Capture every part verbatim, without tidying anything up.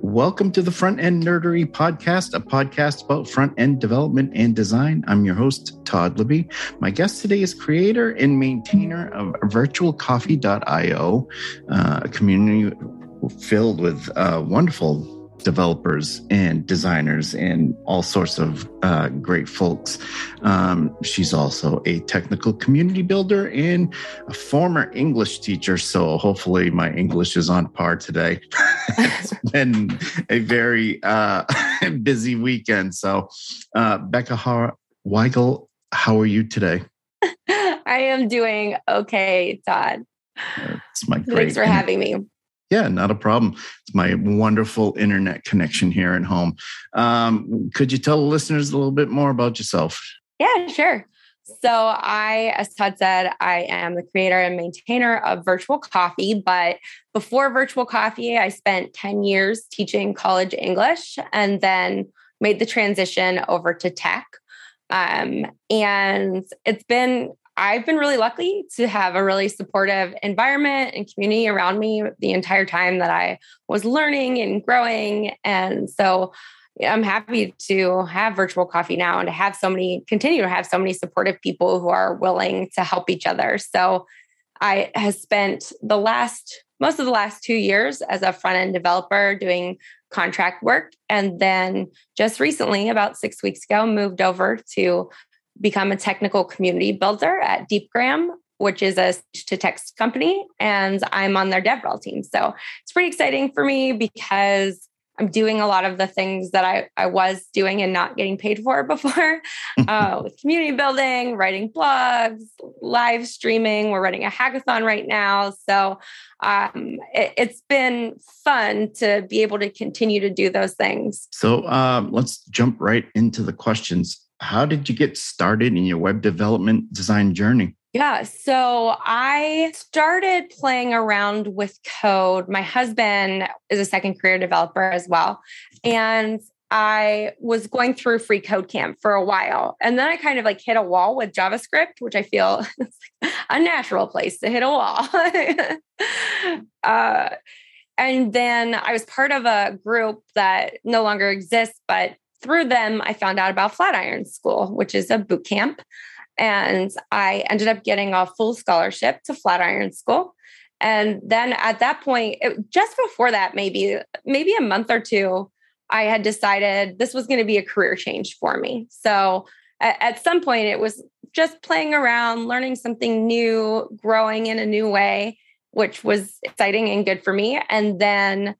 Welcome to the Front End Nerdery Podcast, a podcast about front-end development and design. I'm your host, Todd Libby. My guest today is creator and maintainer of virtual coffee dot i o, uh, a community filled with uh, wonderful developers and designers and all sorts of uh, great folks. Um, she's also a technical community builder and a former English teacher. So hopefully my English is on par today. It's been a very uh, busy weekend. So uh, Becca Weigel, how are you today? I am doing okay, Todd. That's my great Thanks for having me. Yeah, not a problem. It's my wonderful internet connection here at home. Um, could you tell the listeners a little bit more about yourself? Yeah, sure. So I, as Todd said, I am the creator and maintainer of Virtual Coffee. But before Virtual Coffee, I spent ten years teaching college English and then made the transition over to tech. Um, and it's been... I've been really lucky to have a really supportive environment and community around me the entire time that I was learning and growing. And so I'm happy to have Virtual Coffee now and to have so many, continue to have so many supportive people who are willing to help each other. So I have spent the last, most of the last two years as a front-end developer doing contract work. And then just recently, about six weeks ago, moved over to become a technical community builder at Deepgram, which is a speech-to-text company, and I'm on their DevRel team. So it's pretty exciting for me because I'm doing a lot of the things that I, I was doing and not getting paid for before, uh, with community building, writing blogs, live streaming. We're running a hackathon right now. So um, it, it's been fun to be able to continue to do those things. So um, let's jump right into the questions. How did you get started in your web development design journey? Yeah, so I started playing around with code. My husband is a second career developer as well. And I was going through free code camp for a while. And then I kind of like hit a wall with JavaScript, which I feel is a natural place to hit a wall. uh, and then I was part of a group that no longer exists, but through them, I found out about Flatiron School, which is a boot camp. And I ended up getting a full scholarship to Flatiron School. And then at that point, it, just before that, maybe, maybe a month or two, I had decided this was going to be a career change for me. So at, at some point, it was just playing around, learning something new, growing in a new way, which was exciting and good for me. And then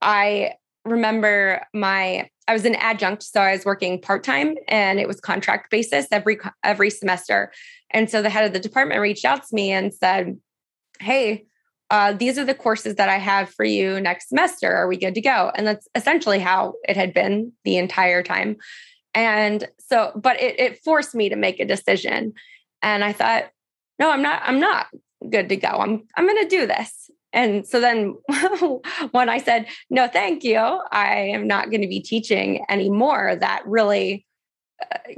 I remember my... I was an adjunct, so I was working part-time and it was contract basis every every semester. And so the head of the department reached out to me and said, hey, uh, these are the courses that I have for you next semester. Are we good to go? And that's essentially how it had been the entire time. And so, but it, it forced me to make a decision. And I thought, no, I'm not, I'm not good to go. I'm I'm going to do this. And so then when I said, no, thank you, I am not going to be teaching anymore, that really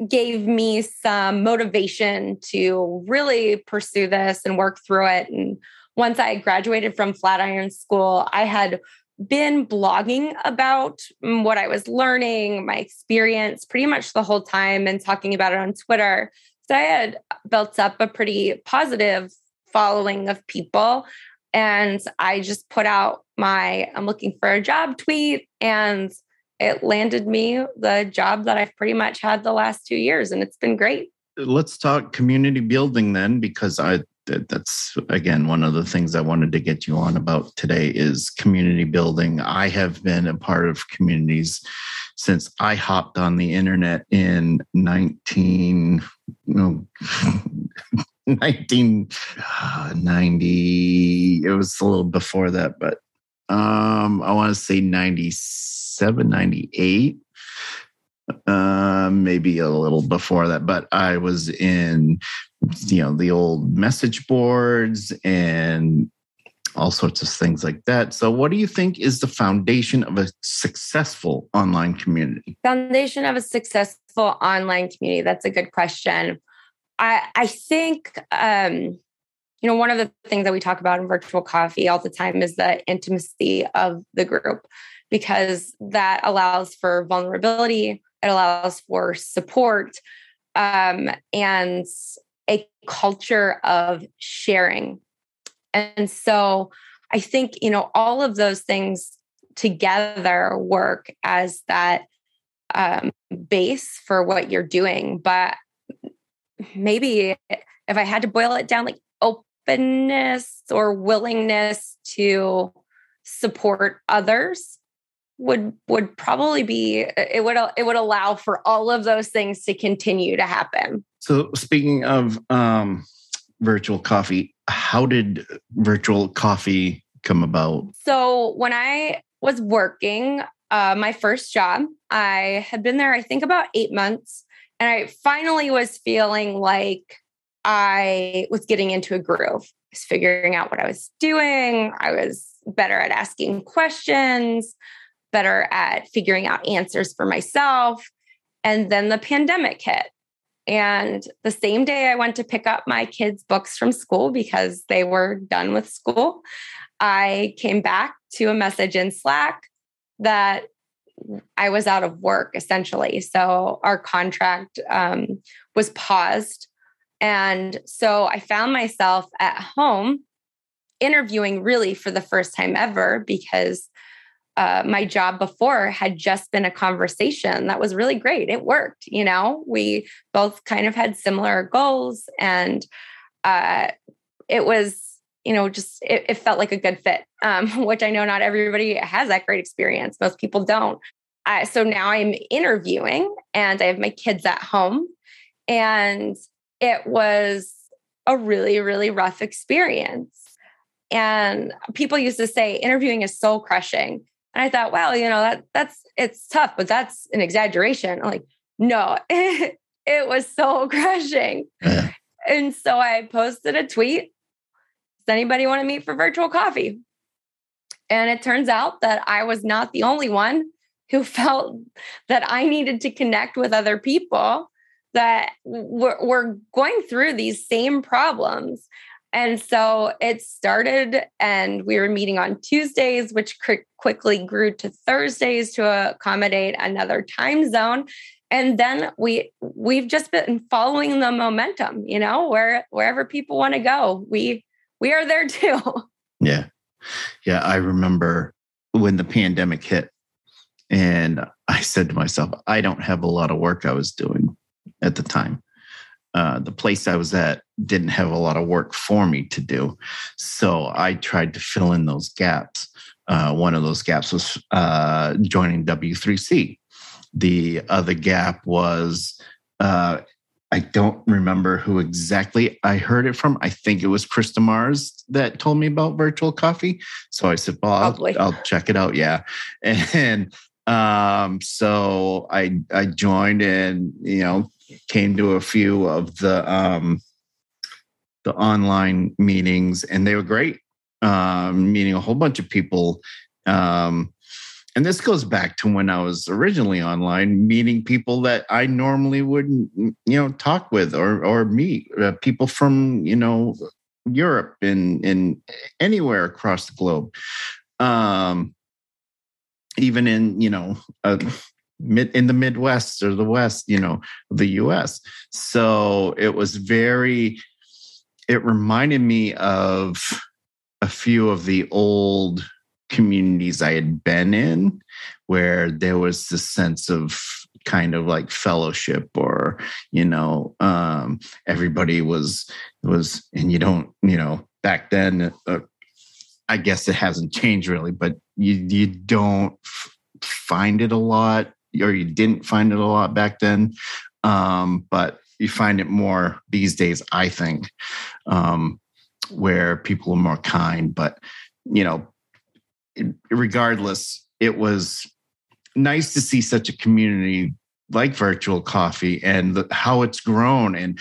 gave me some motivation to really pursue this and work through it. And once I graduated from Flatiron School, I had been blogging about what I was learning, my experience pretty much the whole time and talking about it on Twitter. So I had built up a pretty positive following of people. And I just put out my, I'm looking for a job tweet, and it landed me the job that I've pretty much had the last two years. And it's been great. Let's talk community building then, because I, that's, again, one of the things I wanted to get you on about today is community building. I have been a part of communities since I hopped on the internet in nineteen ninety, it was a little before that, but um, I want to say ninety-seven, ninety-eight, uh, maybe a little before that. But I was in, you know, the old message boards and all sorts of things like that. So what do you think is the foundation of a successful online community? Foundation of a successful online community. That's a good question. I think um, you know, one of the things that we talk about in Virtual Coffee all the time is the intimacy of the group, because that allows for vulnerability. It allows for support, um, and a culture of sharing. And so I think, you know, all of those things together work as that um, base for what you're doing. But maybe if I had to boil it down, like openness or willingness to support others would would probably be, it would it would allow for all of those things to continue to happen. So speaking of um, Virtual Coffee, how did Virtual Coffee come about? So when I was working uh, my first job, I had been there, I think, about eight months. And I finally was feeling like I was getting into a groove. I was figuring out what I was doing. I was better at asking questions, better at figuring out answers for myself. And then the pandemic hit. And the same day I went to pick up my kids' books from school because they were done with school, I came back to a message in Slack that I was out of work, essentially. So our contract um, was paused. And so I found myself at home interviewing really for the first time ever, because uh, my job before had just been a conversation that was really great. It worked. You know, we both kind of had similar goals, and uh, it was, you know, just, it, it felt like a good fit, um, which I know not everybody has that great experience. Most people don't. Uh, so now I'm interviewing and I have my kids at home, and it was a really, really rough experience. And people used to say interviewing is soul crushing. And I thought, well, you know, that that's, it's tough, but that's an exaggeration. I'm like, no, it, it was soul crushing. Yeah. And so I posted a tweet. Does anybody want to meet for Virtual Coffee? And it turns out that I was not the only one who felt that I needed to connect with other people that were, were going through these same problems. And so it started, and we were meeting on Tuesdays, which quickly grew to Thursdays to accommodate another time zone. And then we we've just been following the momentum, you know, where wherever people want to go, we We are there too. Yeah. Yeah. I remember when the pandemic hit, and I said to myself, I don't have a lot of work I was doing at the time. Uh, the place I was at didn't have a lot of work for me to do. So I tried to fill in those gaps. Uh, one of those gaps was uh, joining W three C. The other gap was, uh, I don't remember who exactly I heard it from. I think it was Krista Mars that told me about Virtual Coffee. So I said, well, I'll, I'll check it out. Yeah. And um, so I I joined, and, you know, came to a few of the um, the online meetings, and they were great. Um, meeting a whole bunch of people. Um, And this goes back to when I was originally online, meeting people that I normally wouldn't, you know, talk with or or meet. Uh, people from, you know, Europe and, and anywhere across the globe. Um, even in, you know, uh, mid, in the Midwest or the West, you know, the U S. So it was very, it reminded me of a few of the old communities I had been in, where there was this sense of kind of like fellowship, or, you know, um, everybody was, was, and you don't, you know, back then, uh, I guess it hasn't changed really, but you, you don't find it a lot, or you didn't find it a lot back then. Um, but you find it more these days, I think, um, where people are more kind, but, you know, regardless, it was nice to see such a community like Virtual Coffee, and the, how it's grown. And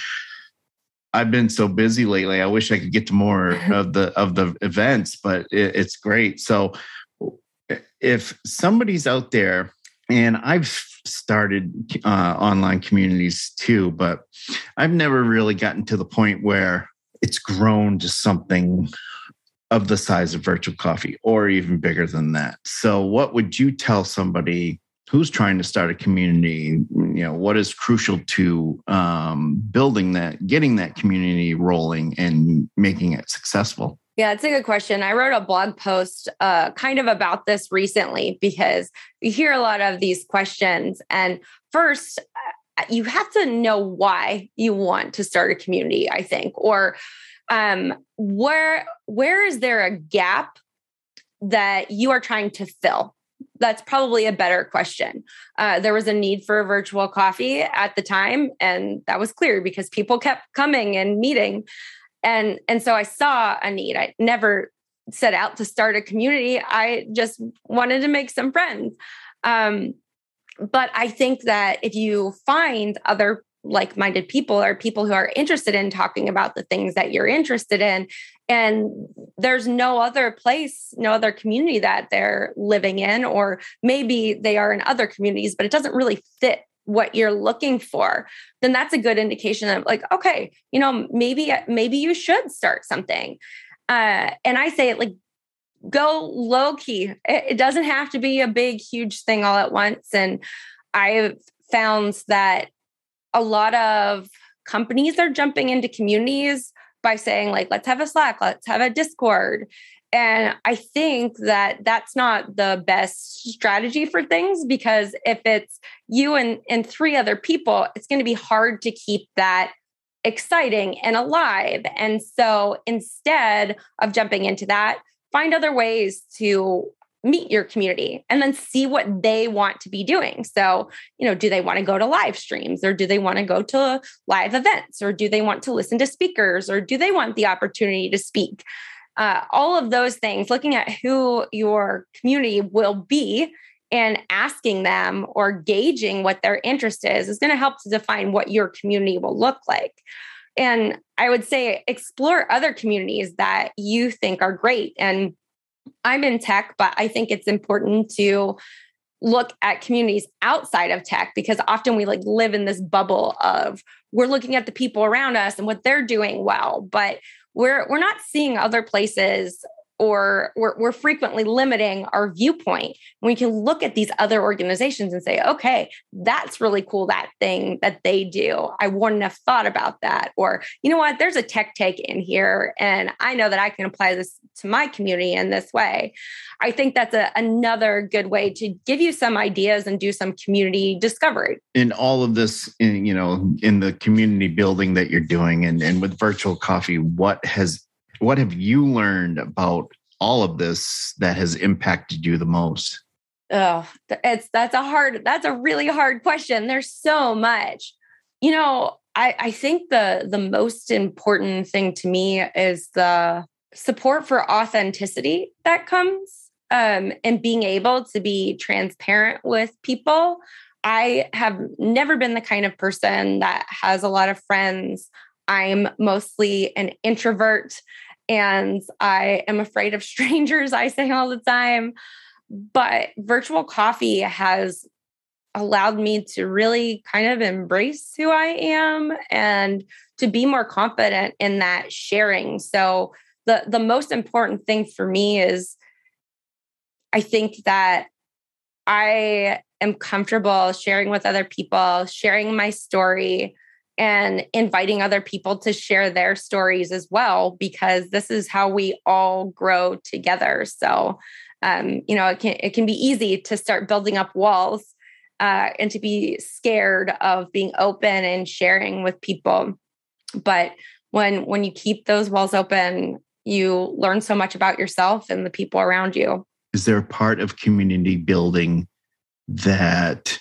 I've been so busy lately. I wish I could get to more of the of the events, but it, it's great. So if somebody's out there, and I've started uh, online communities too, but I've never really gotten to the point where it's grown to something of the size of Virtual Coffee or even bigger than that. So what would you tell somebody who's trying to start a community? You know, what is crucial to um, building that, getting that community rolling and making it successful? Yeah, it's a good question. I wrote a blog post uh, kind of about this recently because we hear a lot of these questions. And first, you have to know why you want to start a community, I think, or um, where where is there a gap that you are trying to fill? That's probably a better question. Uh, there was a need for a virtual coffee at the time, and that was clear because people kept coming and meeting. And, and so I saw a need. I never set out to start a community. I just wanted to make some friends. Um, but I think that if you find other like-minded people or people who are interested in talking about the things that you're interested in, and there's no other place, no other community that they're living in, or maybe they are in other communities, but it doesn't really fit what you're looking for, then that's a good indication of like, okay, you know, maybe, maybe you should start something. Uh, and I say it like, go low key. It, it doesn't have to be a big, huge thing all at once. And I've found that a lot of companies are jumping into communities by saying like, let's have a Slack, let's have a Discord. And I think that that's not the best strategy for things, because if it's you and, and three other people, it's going to be hard to keep that exciting and alive. And so instead of jumping into that, find other ways to meet your community and then see what they want to be doing. So, you know, do they want to go to live streams, or do they want to go to live events, or do they want to listen to speakers, or do they want the opportunity to speak? Uh, all of those things, looking at who your community will be and asking them or gauging what their interest is, is going to help to define what your community will look like. And I would say explore other communities that you think are great. And I'm in tech, but I think it's important to look at communities outside of tech, because often we like live in this bubble of we're looking at the people around us and what they're doing well, but we're we're not seeing other places, or we're, we're frequently limiting our viewpoint. We can look at these other organizations and say, okay, that's really cool, that thing that they do. I wouldn't have thought about that. Or, you know what, there's a tech take in here, and I know that I can apply this to my community in this way. I think that's a, another good way to give you some ideas and do some community discovery. In all of this, in, you know, in the community building that you're doing and, and with Virtual Coffee, what has What have you learned about all of this that has impacted you the most? Oh, it's that's a hard, that's a really hard question. There's so much. You know, I, I think the the most important thing to me is the support for authenticity that comes um, and being able to be transparent with people. I have never been the kind of person that has a lot of friends. I'm mostly an introvert, and I am afraid of strangers, I say all the time. But Virtual Coffee has allowed me to really kind of embrace who I am and to be more confident in that sharing. So the, the most important thing for me is I think that I am comfortable sharing with other people, sharing my story, and inviting other people to share their stories as well, because this is how we all grow together. So, um, you know, it can it can be easy to start building up walls uh, and to be scared of being open and sharing with people. But when when you keep those walls open, you learn so much about yourself and the people around you. Is there a part of community building that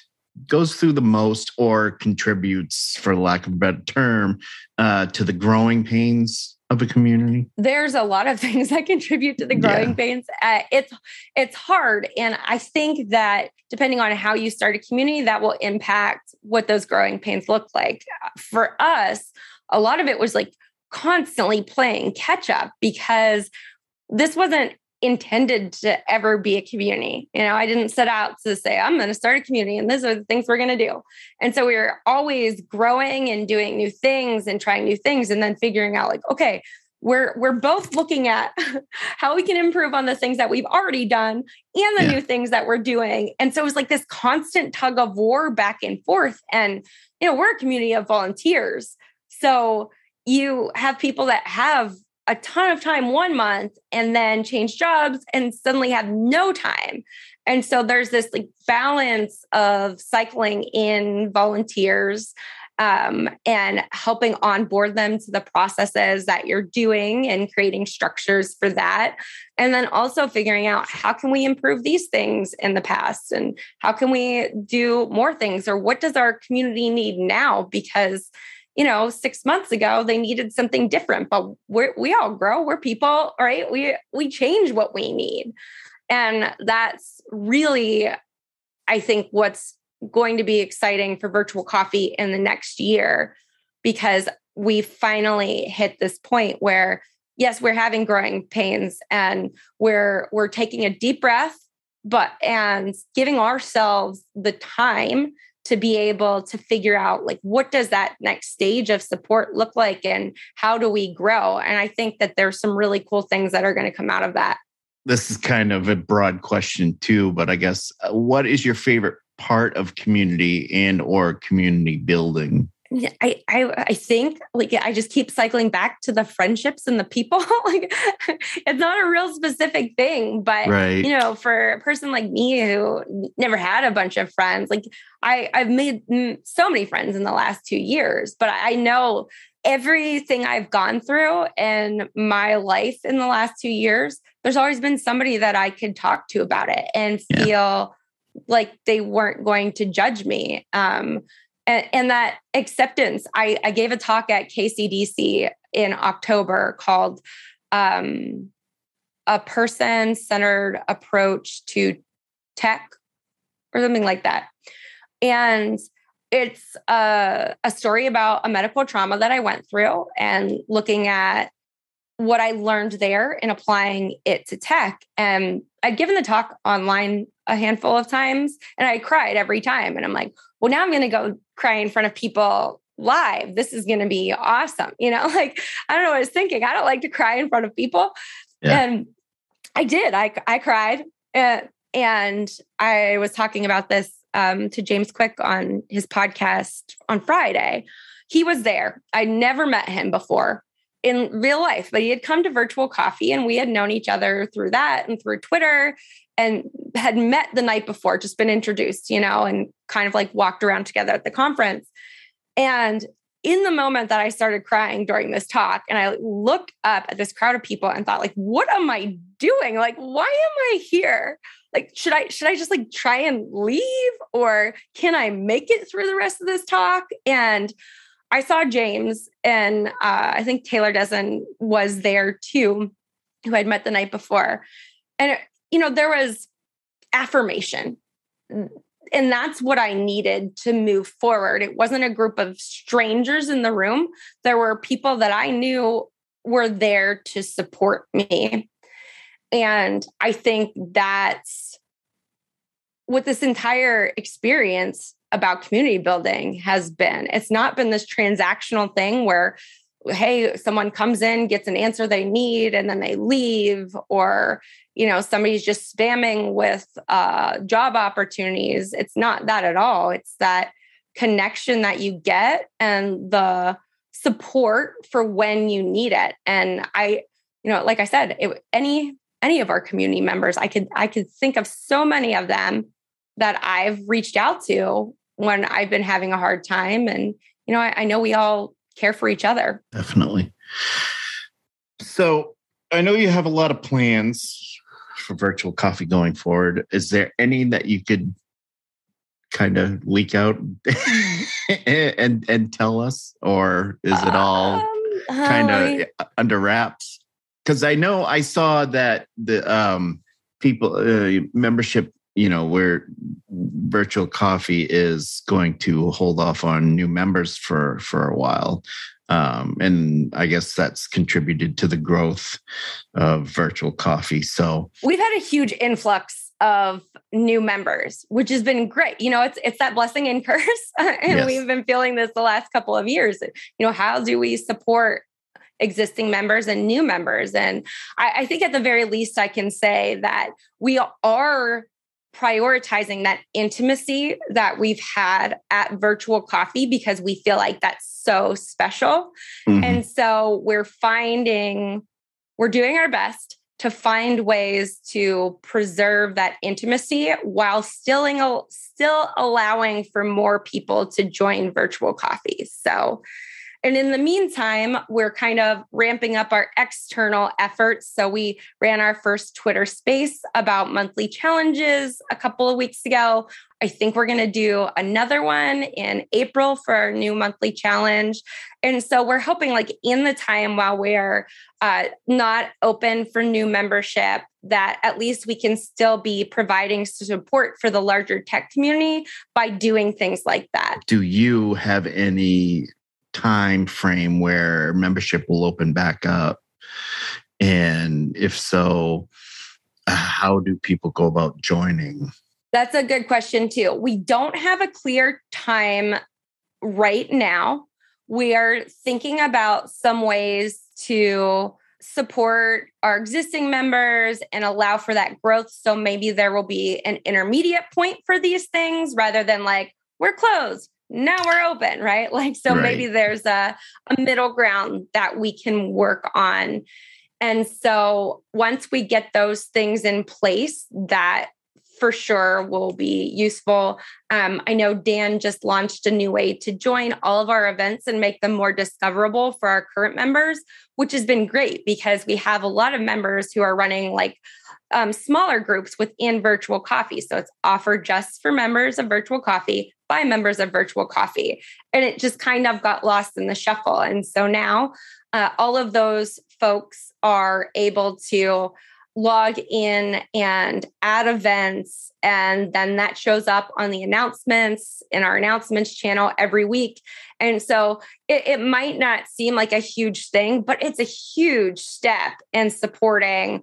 goes through the most, or contributes, for lack of a better term, uh, to the growing pains of a community? There's a lot of things that contribute to the growing yeah. pains. Uh, it's it's hard, and I think that depending on how you start a community, that will impact what those growing pains look like. For us, a lot of it was like constantly playing catch up, because this wasn't intended to ever be a community. You know, I didn't set out to say, I'm going to start a community and these are the things we're going to do. And so we were always growing and doing new things and trying new things and then figuring out like, okay, we're we're both looking at how we can improve on the things that we've already done and the yeah. new things that we're doing. And so it was like this constant tug of war back and forth. And, you know, we're a community of volunteers. So you have people that have a ton of time one month and then change jobs and suddenly have no time. And so there's this like balance of cycling in volunteers um, and helping onboard them to the processes that you're doing and creating structures for that. And then also figuring out how can we improve these things in the past and how can we do more things or what does our community need now? Because you know, six months ago, they needed something different, but we're, we all grow, we're people, right? We, we change what we need. And that's really, I think, what's going to be exciting for Virtual Coffee in the next year, because we finally hit this point where, yes, we're having growing pains and we're, we're taking a deep breath, but, and giving ourselves the time to be able to figure out like, what does that next stage of support look like and how do we grow? And I think that there's some really cool things that are going to come out of that. This is kind of a broad question too, but I guess what is your favorite part of community and or community building? I, I I think like I just keep cycling back to the friendships and the people. Like it's not a real specific thing, but right. you know, for a person like me who never had a bunch of friends, like I I've made so many friends in the last two years. But I know everything I've gone through in my life in the last two years, there's always been somebody that I could talk to about it and feel yeah. like they weren't going to judge me. Um, And that acceptance, I, I gave a talk at K C D C in October called um, A Person-Centered Approach to Tech or something like that. And it's a, a story about a medical trauma that I went through and looking at what I learned there and applying it to tech. And I'd given the talk online a handful of times and I cried every time. And I'm like, well, now I'm going to go cry in front of people live. This is going to be awesome. You know, like, I don't know what I was thinking. I don't like to cry in front of people. Yeah. And I did, I, I cried. Uh, and I was talking about this um, to James Quick on his podcast on Friday. He was there. I never met him before in real life, but he had come to Virtual Coffee and we had known each other through that and through Twitter and had met the night before, just been introduced, you know, and kind of like walked around together at the conference. And in the moment that I started crying during this talk, and I looked up at this crowd of people and thought like, what am I doing? Like, why am I here? Like, should I, should I just like try and leave or can I make it through the rest of this talk? And I saw James and uh, I think Taylor Desen was there too, who I'd met the night before. And, you know, there was affirmation. And that's what I needed to move forward. It wasn't a group of strangers in the room. There were people that I knew were there to support me. And I think that's what this entire experience about community building has been. It's not been this transactional thing where, hey, someone comes in, gets an answer they need, and then they leave, or, you know, somebody's just spamming with uh, job opportunities. It's not that at all. It's that connection that you get and the support for when you need it. And I, you know, like I said, it, any, any of our community members, I could, I could think of so many of them that I've reached out to when I've been having a hard time. And, you know, I, I know we all care for each other. Definitely. So I know you have a lot of plans for Virtual Coffee going forward. Is there any that you could kind of leak out and, and tell us, or is it all um, kind of I... under wraps? Because I know I saw that the um, people uh, membership, you know, where Virtual Coffee is going to hold off on new members for, for a while. Um, and I guess that's contributed to the growth of Virtual Coffee. So we've had a huge influx of new members, which has been great. You know, it's it's that blessing and curse. And yes. We've been feeling this the last couple of years. You know, how do we support existing members and new members? And I, I think at the very least, I can say that we are prioritizing that intimacy that we've had at Virtual Coffee because we feel like that's so special. Mm-hmm. And so we're finding, we're doing our best to find ways to preserve that intimacy while still, in, still allowing for more people to join Virtual Coffee. So, and in the meantime, we're kind of ramping up our external efforts. So we ran our first Twitter space about monthly challenges a couple of weeks ago. I think we're going to do another one in April for our new monthly challenge. And so we're hoping, like, in the time while we're uh, not open for new membership, that at least we can still be providing support for the larger tech community by doing things like that. Do you have any time frame where membership will open back up? And if so, how do people go about joining? That's a good question too. We don't have a clear time right now. We are thinking about some ways to support our existing members and allow for that growth. So maybe there will be an intermediate point for these things rather than like, we're closed, now we're open, right? Like, so right. Maybe there's a, a middle ground that we can work on. And so once we get those things in place, that for sure will be useful. Um, I know Dan just launched a new way to join all of our events and make them more discoverable for our current members, which has been great because we have a lot of members who are running like um, smaller groups within Virtual Coffee. So it's offered just for members of Virtual Coffee by members of Virtual Coffee. And it just kind of got lost in the shuffle. And so now uh, all of those folks are able to log in and add events. And then that shows up on the announcements in our announcements channel every week. And so it, it might not seem like a huge thing, but it's a huge step in supporting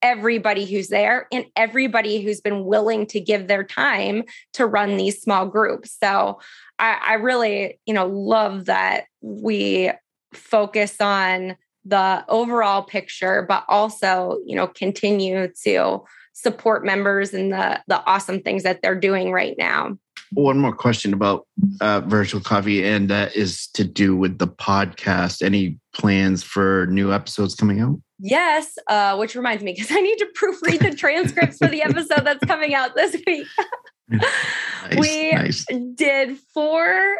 everybody who's there and everybody who's been willing to give their time to run these small groups. So I, I really, you know, love that we focus on the overall picture, but also, you know, continue to support members and the the awesome things that they're doing right now. One more question about uh, Virtual Coffee, and that is to do with the podcast. Any plans for new episodes coming out? Yes, uh, which reminds me, because I need to proofread the transcripts for the episode that's coming out this week. nice, we nice. did four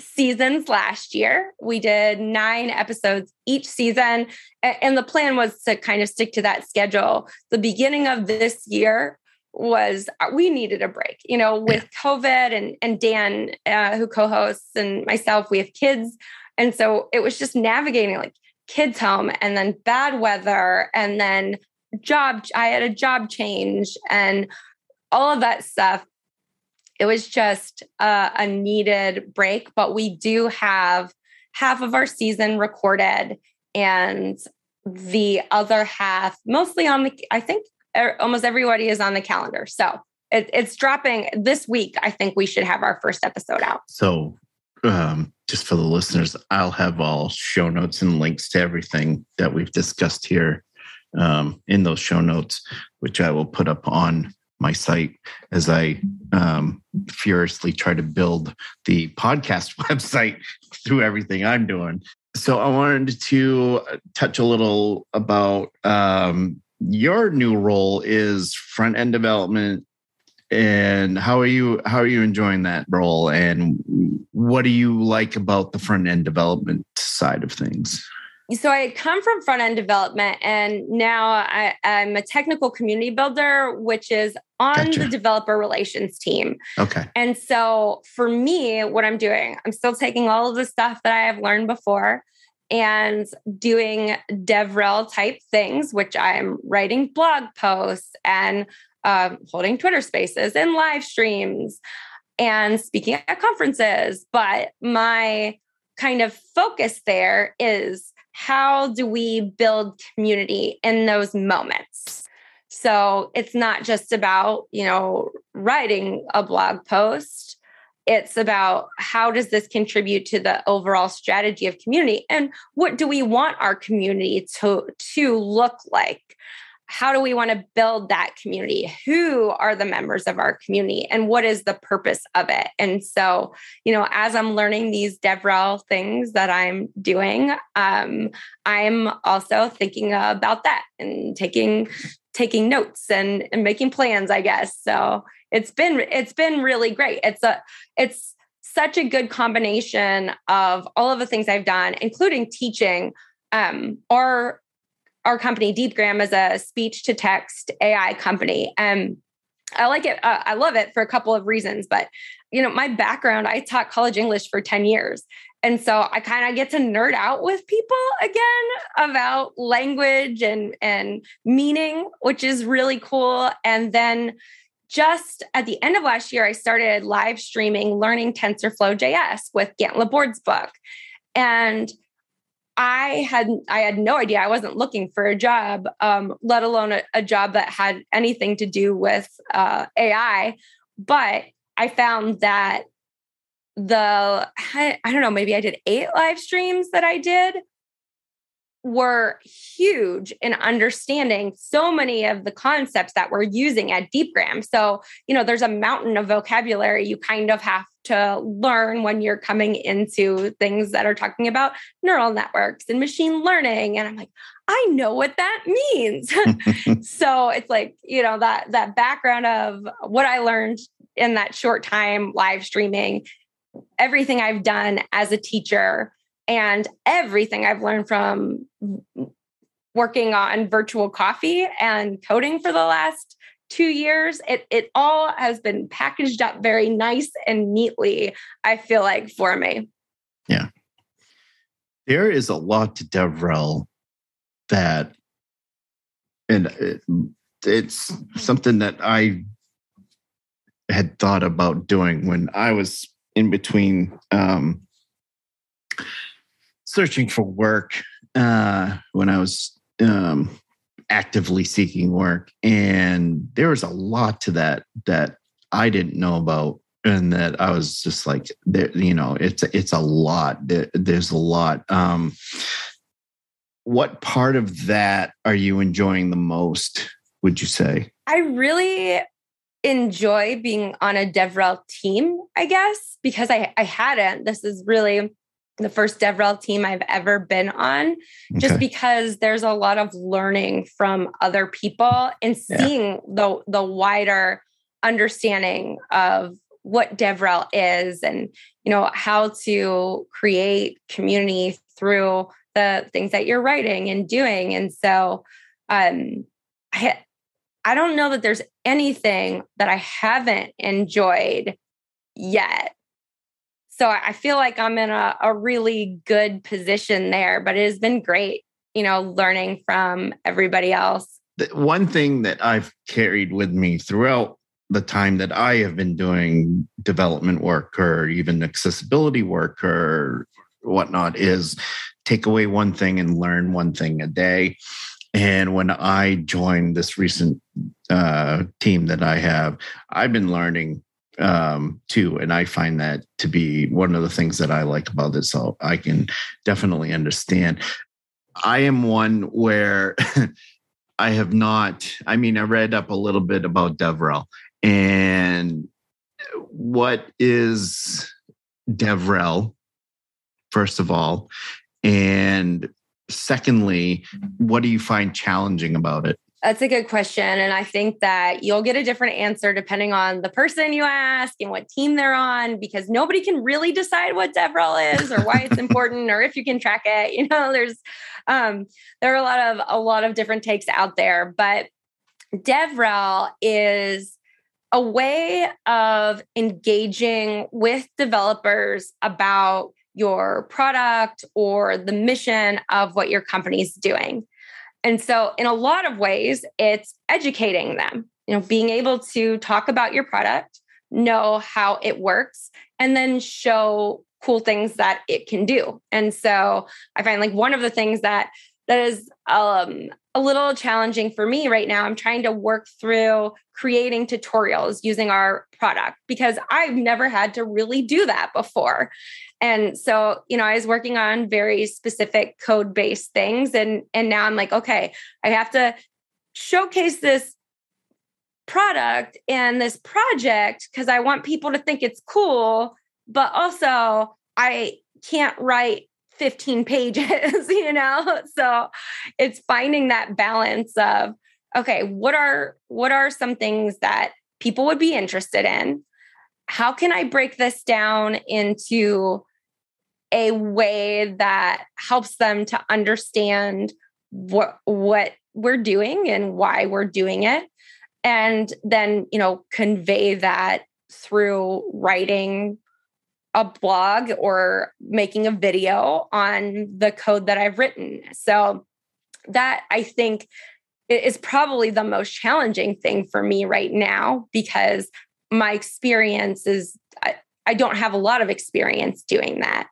seasons last year. We did nine episodes each season. And the plan was to kind of stick to that schedule. The beginning of this year was we needed a break, you know, with COVID and, and Dan, uh, who co-hosts, and myself, we have kids. And so it was just navigating like kids home and then bad weather and then job. I had a job change and all of that stuff. It was just a, a needed break, but we do have half of our season recorded and the other half mostly on the, I think almost everybody is on the calendar. So it, it's dropping this week. I think we should have our first episode out. So um, just for the listeners, I'll have all show notes and links to everything that we've discussed here um, in those show notes, which I will put up on my site as I um, furiously try to build the podcast website through everything I'm doing. So I wanted to touch a little about um, your new role is front end development, and how are you? How are you enjoying that role, and what do you like about the front end development side of things? So I come from front-end development, and now I, I'm a technical community builder, which is on gotcha. the developer relations team. Okay. And so for me, what I'm doing, I'm still taking all of the stuff that I have learned before and doing DevRel type things, which I'm writing blog posts and uh, holding Twitter spaces and live streams and speaking at conferences. But my kind of focus there is how do we build community in those moments? So it's not just about, you know, writing a blog post. It's about how does this contribute to the overall strategy of community, and what do we want our community to, to look like? How do we want to build that community? Who are the members of our community, and what is the purpose of it? And so, you know, as I'm learning these DevRel things that I'm doing, um, I'm also thinking about that and taking taking notes and, and making plans, I guess. So it's been it's been really great. It's a it's such a good combination of all of the things I've done, including teaching. Um, our our company Deepgram is a speech to text A I company, and I like it. Uh, I love it for a couple of reasons. But you know, my background, I taught college English for ten years. And so I kind of get to nerd out with people again about language and, and meaning, which is really cool. And then just at the end of last year, I started live streaming learning TensorFlow.js with Gant Laborde's book. And I had I had no idea. I wasn't looking for a job, um, let alone a, a job that had anything to do with uh, A I. But I found that The, I don't know, maybe I did eight live streams that I did were huge in understanding so many of the concepts that we're using at Deepgram. So, you know, there's a mountain of vocabulary you kind of have to learn when you're coming into things that are talking about neural networks and machine learning. And I'm like, I know what that means. So it's like, you know, that, that background of what I learned in that short time live streaming, everything I've done as a teacher, and everything I've learned from working on Virtual Coffee and coding for the last two years, it it all has been packaged up very nice and neatly, I feel like, for me. Yeah. There is a lot to DevRel that, and it, it's something that I had thought about doing when I was in between um, searching for work, uh, when I was um, actively seeking work. And there was a lot to that that I didn't know about, and that I was just like, there, you know, it's it's a lot. There, there's a lot. Um, what part of that are you enjoying the most, would you say? I really enjoy being on a DevRel team, I guess, because I, I hadn't. This is really the first DevRel team I've ever been on, okay. Just because there's a lot of learning from other people and seeing yeah. the, the wider understanding of what DevRel is, and, you know, how to create community through the things that you're writing and doing. And so um, I I don't know that there's anything that I haven't enjoyed yet. So I feel like I'm in a, a really good position there, but it has been great, you know, learning from everybody else. The one thing that I've carried with me throughout the time that I have been doing development work or even accessibility work or whatnot is take away one thing and learn one thing a day. And when I joined this recent uh, team that I have, I've been learning um, too. And I find that to be one of the things that I like about it. So I can definitely understand. I am one where I have not, I mean, I read up a little bit about DevRel and what is DevRel, first of all, and secondly, what do you find challenging about it? That's a good question. And I think that you'll get a different answer depending on the person you ask and what team they're on, because nobody can really decide what DevRel is or why it's important or if you can track it. You know, there's um, there are a lot of a lot of different takes out there. But DevRel is a way of engaging with developers about your product or the mission of what your company's doing. And so in a lot of ways, it's educating them, you know, being able to talk about your product, know how it works, and then show cool things that it can do. And so I find like one of the things that that is um, a little challenging for me right now, I'm trying to work through creating tutorials using our product because I've never had to really do that before. And so, you know, I was working on very specific code-based things. And, and now I'm like, okay, I have to showcase this product and this project because I want people to think it's cool, but also I can't write fifteen pages, you know? So it's finding that balance of, okay, what are, what are some things that people would be interested in? How can I break this down into a way that helps them to understand what, what we're doing and why we're doing it? And then, you know, convey that through writing a blog or making a video on the code that I've written. So that, I think, is probably the most challenging thing for me right now, because my experience is, I, I don't have a lot of experience doing that.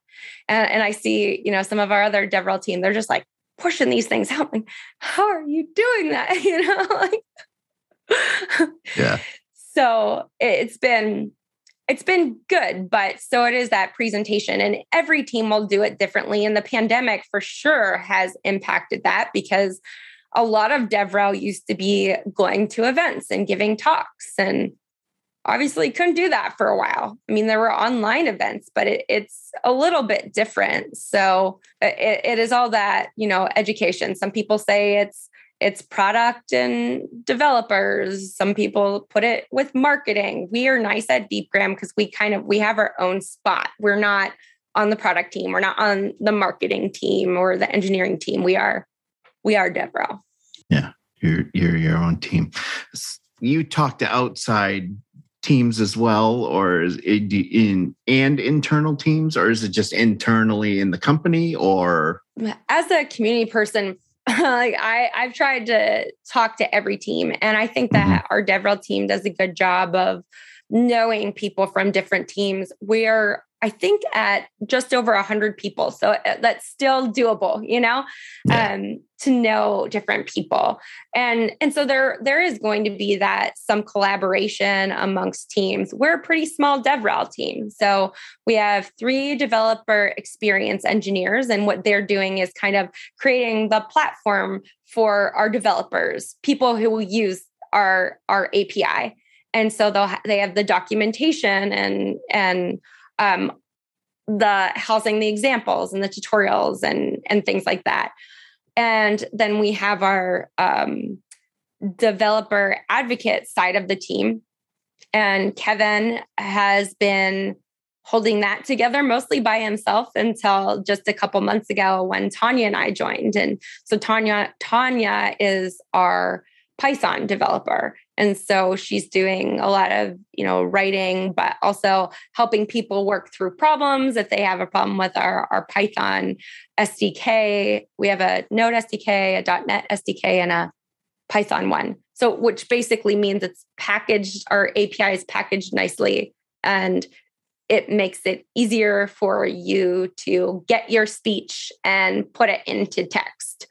And, and I see, you know, some of our other DevRel team, they're just like pushing these things out. Like, how are you doing that? You know, like, yeah. So it's been, It's been good, but so it is that presentation, and every team will do it differently. And the pandemic for sure has impacted that, because a lot of DevRel used to be going to events and giving talks, and obviously couldn't do that for a while. I mean, there were online events, but it, it's a little bit different. So it, it is all that, you know, education. Some people say it's It's product and developers. Some people put it with marketing. We are nice at Deepgram because we kind of, we have our own spot. We're not on the product team. We're not on the marketing team or the engineering team. We are, we are DevRel. Yeah. You're, you're your own team. You talk to outside teams as well, or is it in and internal teams, or is it just internally in the company, or? As a community person, like I, I've tried to talk to every team. And I think that mm-hmm. our DevRel team does a good job of knowing people from different teams. We're, I think, at just over one hundred people. So that's still doable, you know, yeah. um, to know different people. And and so there there is going to be that some collaboration amongst teams. We're a pretty small DevRel team. So we have three developer experience engineers, and what they're doing is kind of creating the platform for our developers, people who will use our, our A P I. And so they'll ha- they have the documentation and and um, the housing, the examples and the tutorials and and things like that. And then we have our um, developer advocate side of the team. And Kevin has been holding that together mostly by himself until just a couple months ago when Tanya and I joined. And so Tanya, Tanya is our Python developer. And so she's doing a lot of, you know, writing, but also helping people work through problems. If they have a problem with our, our Python S D K, we have a Node S D K, a .NET S D K, and a Python one. So, which basically means it's packaged, our A P I is packaged nicely, and it makes it easier for you to get your speech and put it into text.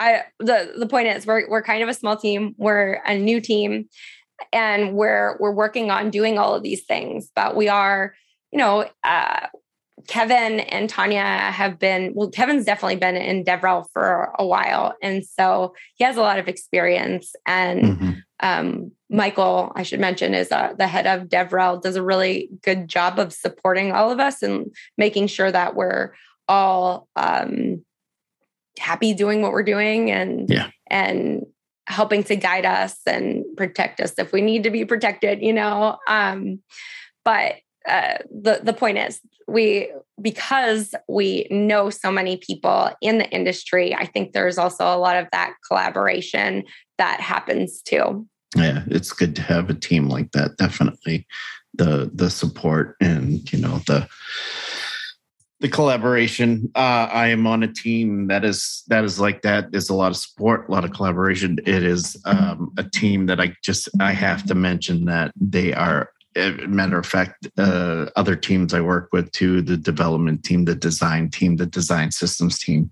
I, the, the point is we're, we're kind of a small team. We're a new team, and we're, we're working on doing all of these things, but we are, you know, uh, Kevin and Tanya have been, well, Kevin's definitely been in DevRel for a while. And so he has a lot of experience, and mm-hmm. um, Michael, I should mention, is uh, the head of DevRel, does a really good job of supporting all of us and making sure that we're all, um, happy doing what we're doing, and yeah. and helping to guide us and protect us if we need to be protected, you know. Um, but uh, the the point is, we because we know so many people in the industry, I think there's also a lot of that collaboration that happens too. Yeah, it's good to have a team like that. Definitely, the the support and, you know, the. The collaboration. Uh, I am on a team that is that is like that. There's a lot of support, a lot of collaboration. It is um, a team that I just I have to mention that they are matter of fact, uh, other teams I work with too, the development team, the design team, the design systems team,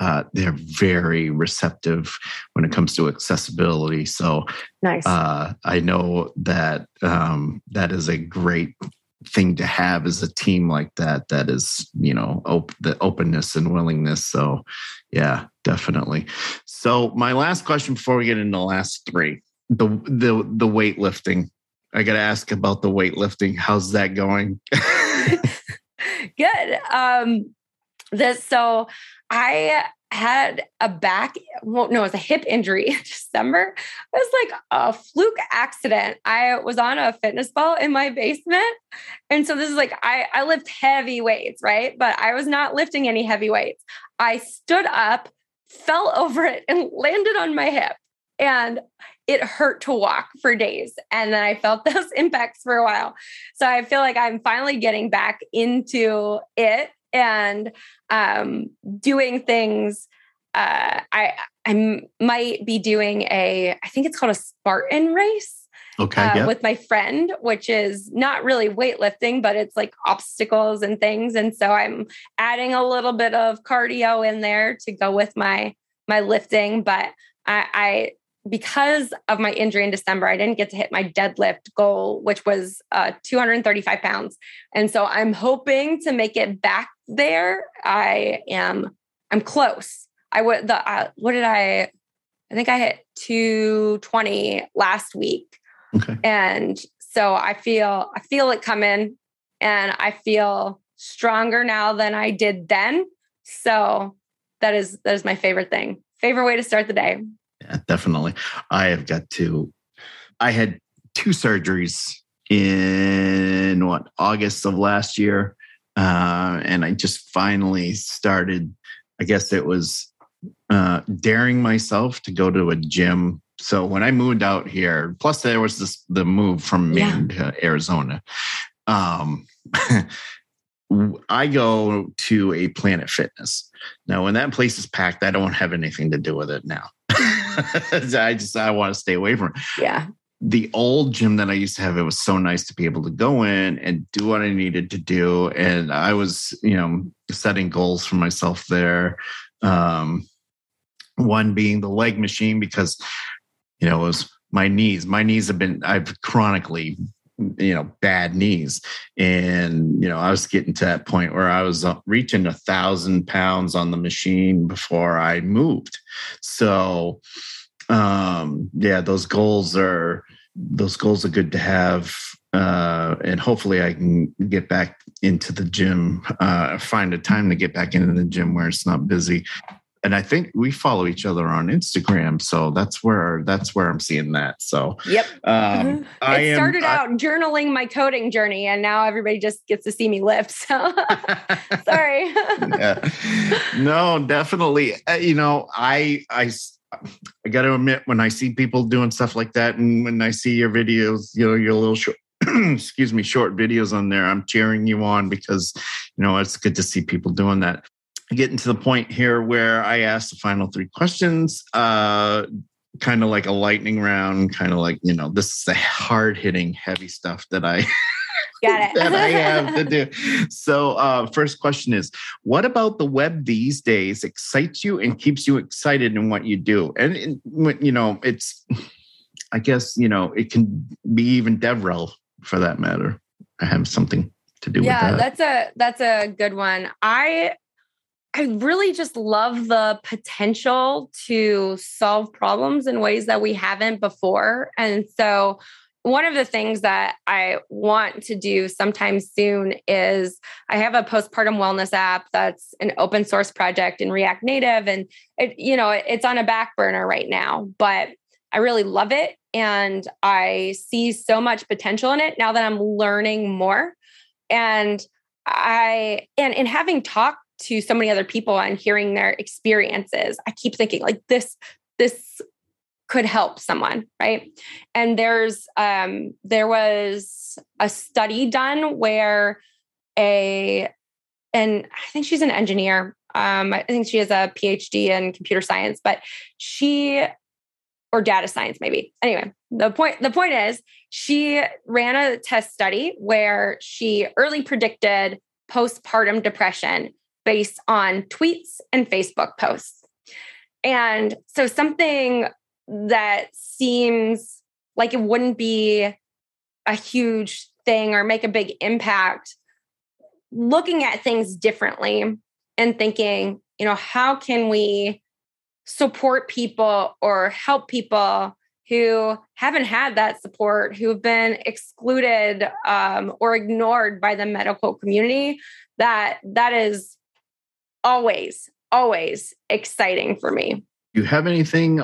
uh, they're very receptive when it comes to accessibility. So nice. uh, I know that um, that is a great thing to have as a team like that, that is, you know, op- the openness and willingness. So yeah, definitely. So my last question before we get into the last three, the the the weightlifting. I got to ask about the weightlifting. How's that going? Good. Um, this, so I had a back, well, no, it was a hip injury in December. It was like a fluke accident. I was on a fitness ball in my basement. And so this is like, I, I lift heavy weights, right? But I was not lifting any heavy weights. I stood up, fell over it, and landed on my hip. And it hurt to walk for days. And then I felt those impacts for a while. So I feel like I'm finally getting back into it and um, doing things. Uh, I, I might be doing a, I think it's called a Spartan race. Okay, uh, yeah. With my friend, which is not really weightlifting, but it's like obstacles and things. And so I'm adding a little bit of cardio in there to go with my, my lifting. But I, I because of my injury in December, I didn't get to hit my deadlift goal, which was uh, two hundred thirty-five pounds. And so I'm hoping to make it back there. I am, I'm close. I would, the, uh, what did I, I think I hit two twenty last week. Okay. And so I feel, I feel it coming, and I feel stronger now than I did then. So that is, that is my favorite thing. Favorite way to start the day. Yeah, definitely. I have got to, I had two surgeries in what, August of last year. Uh, and I just finally started, I guess it was uh, daring myself to go to a gym. So when I moved out here, plus there was this, the move from Maine yeah. to Arizona. Um, I go to a Planet Fitness. Now, when that place is packed, I don't have anything to do with it now. I just, I want to stay away from it. Yeah. The old gym that I used to have, it was so nice to be able to go in and do what I needed to do. And I was, you know, setting goals for myself there. Um, one being the leg machine, because, you know, it was my knees. My knees have been, I've chronically you know, bad knees. And, you know, I was getting to that point where I was reaching a thousand pounds on the machine before I moved. So, um, yeah, those goals are, those goals are good to have. Uh, and hopefully I can get back into the gym, uh, find a time to get back into the gym where it's not busy. And I think we follow each other on Instagram, so that's where that's where I'm seeing that. So yep, um, I it started am, out I, journaling my coding journey, and now everybody just gets to see me lift. So sorry. Yeah. No, definitely. Uh, you know, I I I got to admit, when I see people doing stuff like that, and when I see your videos, you know, your little short, excuse me, short videos on there, I'm cheering you on, because you know it's good to see people doing that. Getting to the point here where I asked the final three questions, uh, kind of like a lightning round, kind of like, you know, this is the hard hitting, heavy stuff that I, Got it. that I have to do. So uh, first question is, what about the web these days excites you and keeps you excited in what you do? And, and you know, it's, I guess, you know, it can be even DevRel for that matter. I have something to do yeah, with that. Yeah, that's a, that's a good one. I, I really just love the potential to solve problems in ways that we haven't before. And so one of the things that I want to do sometime soon is I have a postpartum wellness app that's an open source project in React Native. And it, you know, it's on a back burner right now, but I really love it. And I see so much potential in it now that I'm learning more. And I, and in having talked to so many other people and hearing their experiences, I keep thinking like this, this could help someone, right? And there's, um, there was a study done where a, and I think she's an engineer. Um, I think she has a PhD in computer science, but she or data science, maybe. Anyway, the point, the point is she ran a test study where she early predicted postpartum depression based on tweets and Facebook posts. And so something that seems like it wouldn't be a huge thing or make a big impact, looking at things differently and thinking, you know, how can we support people or help people who haven't had that support, who have been excluded um, or ignored by the medical community? That that is always, always exciting for me. Do you have anything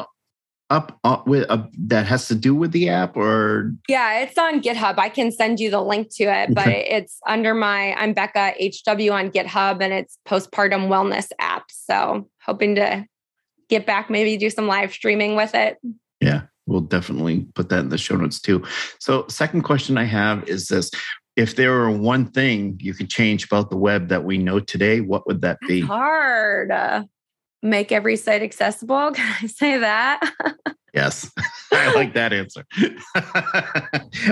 up uh, with uh, that has to do with the app, or? Yeah, it's on GitHub. I can send you the link to it, but it's under my, I'm Becca H W on GitHub, and it's postpartum wellness app. So hoping to get back, maybe do some live streaming with it. Yeah, we'll definitely put that in the show notes too. So second question I have is this. If there were one thing you could change about the web that we know today, what would that be? That's hard. Uh, make every site accessible. Can I say that? Yes. I like that answer.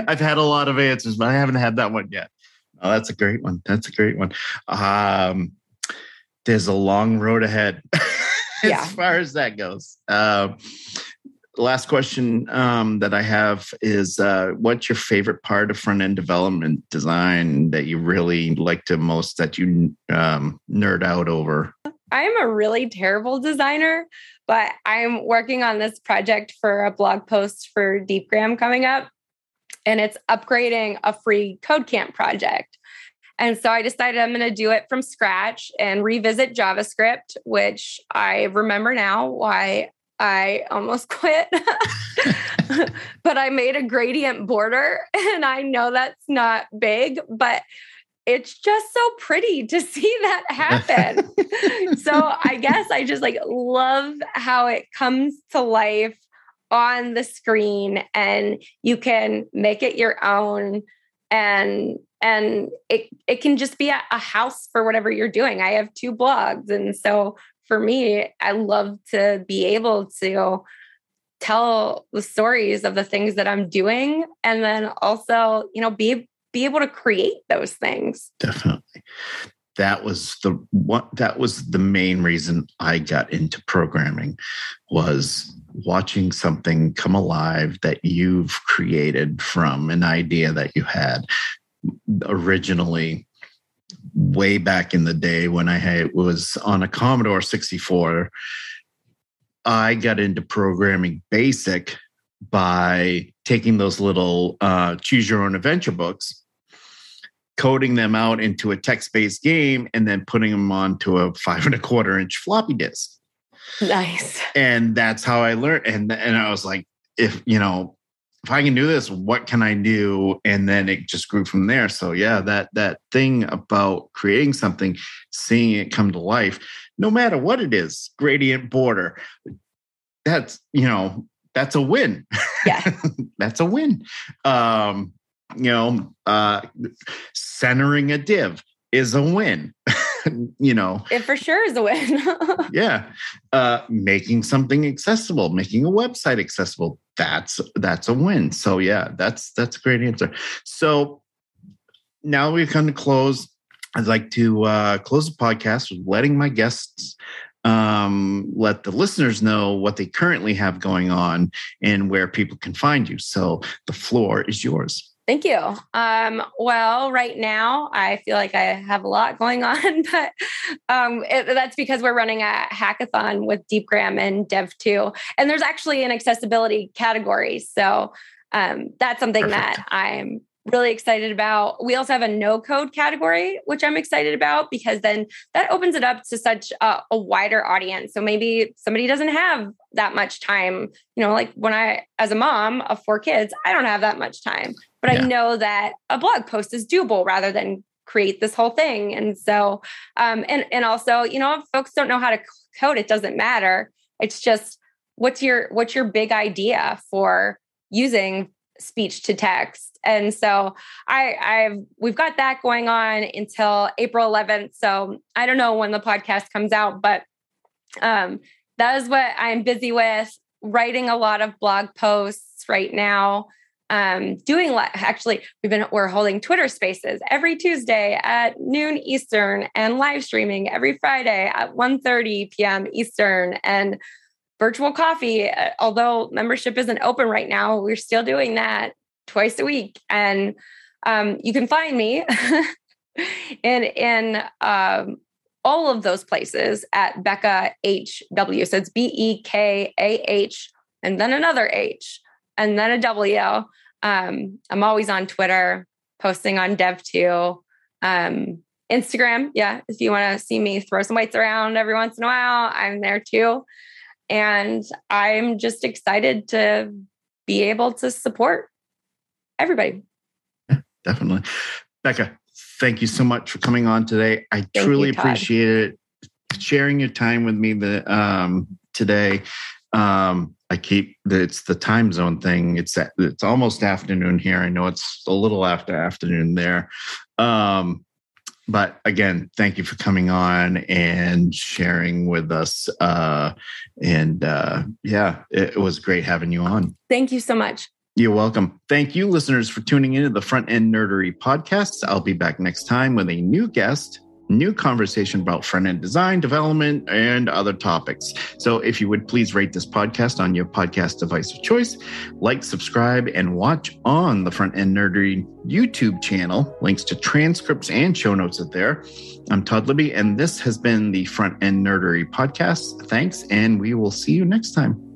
I've had a lot of answers, but I haven't had that one yet. Oh, that's a great one. That's a great one. Um, there's a long road ahead. As yeah. far as that goes. Uh, last question um, that I have is, uh, what's your favorite part of front-end development design that you really like the most, that you um, nerd out over? I'm a really terrible designer, but I'm working on this project for a blog post for Deepgram coming up, and it's upgrading a free CodeCamp project. And so I decided I'm going to do it from scratch and revisit JavaScript, which I remember now why I almost quit. But I made a gradient border, and I know that's not big, but it's just so pretty to see that happen. So I guess I just like love how it comes to life on the screen, and you can make it your own. And and it it can just be a, a house for whatever you're doing. I have two blogs. And so for me, I love to be able to tell the stories of the things that I'm doing. And then also, you know, be be able to create those things. Definitely. That was the one, that was the main reason I got into programming, was watching something come alive that you've created from an idea that you had originally way back in the day when I was on a Commodore sixty-four. I got into programming BASIC by taking those little uh, choose your own adventure books, coding them out into a text-based game, and then putting them onto a five and a quarter inch floppy disk. Nice. And that's how I learned. And, and I was like, if, you know, if I can do this, what can I do? And then it just grew from there. So yeah, that, that thing about creating something, seeing it come to life, no matter what it is, gradient border, that's, you know, that's a win. Yeah. That's a win. Um, you know, uh, centering a div is a win. You know, it for sure is a win. Yeah. Uh, making something accessible, making a website accessible. That's, that's a win. So yeah, that's, that's a great answer. So now we've come to close. I'd like to uh, close the podcast with letting my guests um, let the listeners know what they currently have going on and where people can find you. So the floor is yours. Thank you. Um, well, right now, I feel like I have a lot going on, but um, it, that's because we're running a hackathon with Deepgram and Dev two. And there's actually an accessibility category. So um, that's something Perfect. that I'm really excited about. We also have a no-code category, which I'm excited about, because then that opens it up to such a, a wider audience. So maybe somebody doesn't have that much time. You know, like when I, as a mom of four kids, I don't have that much time. But yeah. I know that a blog post is doable rather than create this whole thing. And so, um, and and also, you know, if folks don't know how to code, it doesn't matter. It's just, what's your what's your big idea for using speech to text? And so I, I've, we've got that going on until April eleventh. So I don't know when the podcast comes out, but um, that is what I'm busy with. writing a lot of blog posts right now. Um, doing actually, we've been we're holding Twitter Spaces every Tuesday at noon Eastern, and live streaming every Friday at one thirty p.m. Eastern. And Virtual Coffee, although membership isn't open right now, we're still doing that twice a week. And um, you can find me in in um, all of those places at Becca H W. So it's B E K A H, and then another H. And then a W. Um, I'm always on Twitter, posting on Dev two, um, Instagram. Yeah, if you want to see me throw some weights around every once in a while, I'm there too. And I'm just excited to be able to support everybody. Yeah, definitely. Becca, thank you so much for coming on today. I thank truly you, appreciate it. Sharing your time with me the, um, today. Um, I keep it's the time zone thing. It's it's almost afternoon here. I know it's a little after afternoon there. Um, but again, thank you for coming on and sharing with us. Uh, and uh, yeah, it, it was great having you on. Thank you so much. You're welcome. Thank you, listeners, for tuning into the Front End Nerdery podcast. I'll be back next time with a new guest. New conversation about front-end design, development, and other topics. So if you would please rate this podcast on your podcast device of choice, like, subscribe, and watch on the Front End Nerdery YouTube channel. Links to transcripts and show notes are there. I'm Todd Libby, and this has been the Front End Nerdery podcast. Thanks, and we will see you next time.